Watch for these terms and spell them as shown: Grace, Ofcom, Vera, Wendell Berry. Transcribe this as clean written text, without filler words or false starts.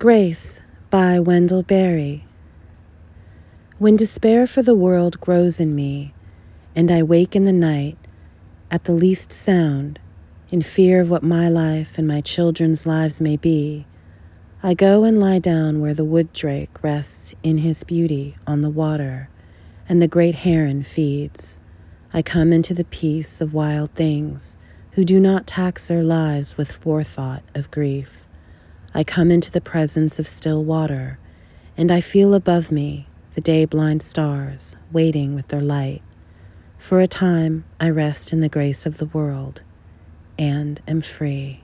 Grace by Wendell Berry. When despair for the world grows in me, and I wake in the night at the least sound, in fear of what my life and my children's lives may be, I go and lie down where the wood drake rests in his beauty on the water, and the great heron feeds. I come into the peace of wild things who do not tax their lives with forethought of grief. I come into the presence of still water, and I feel above me the day-blind stars waiting with their light. For a time I rest in the grace of the world and am free.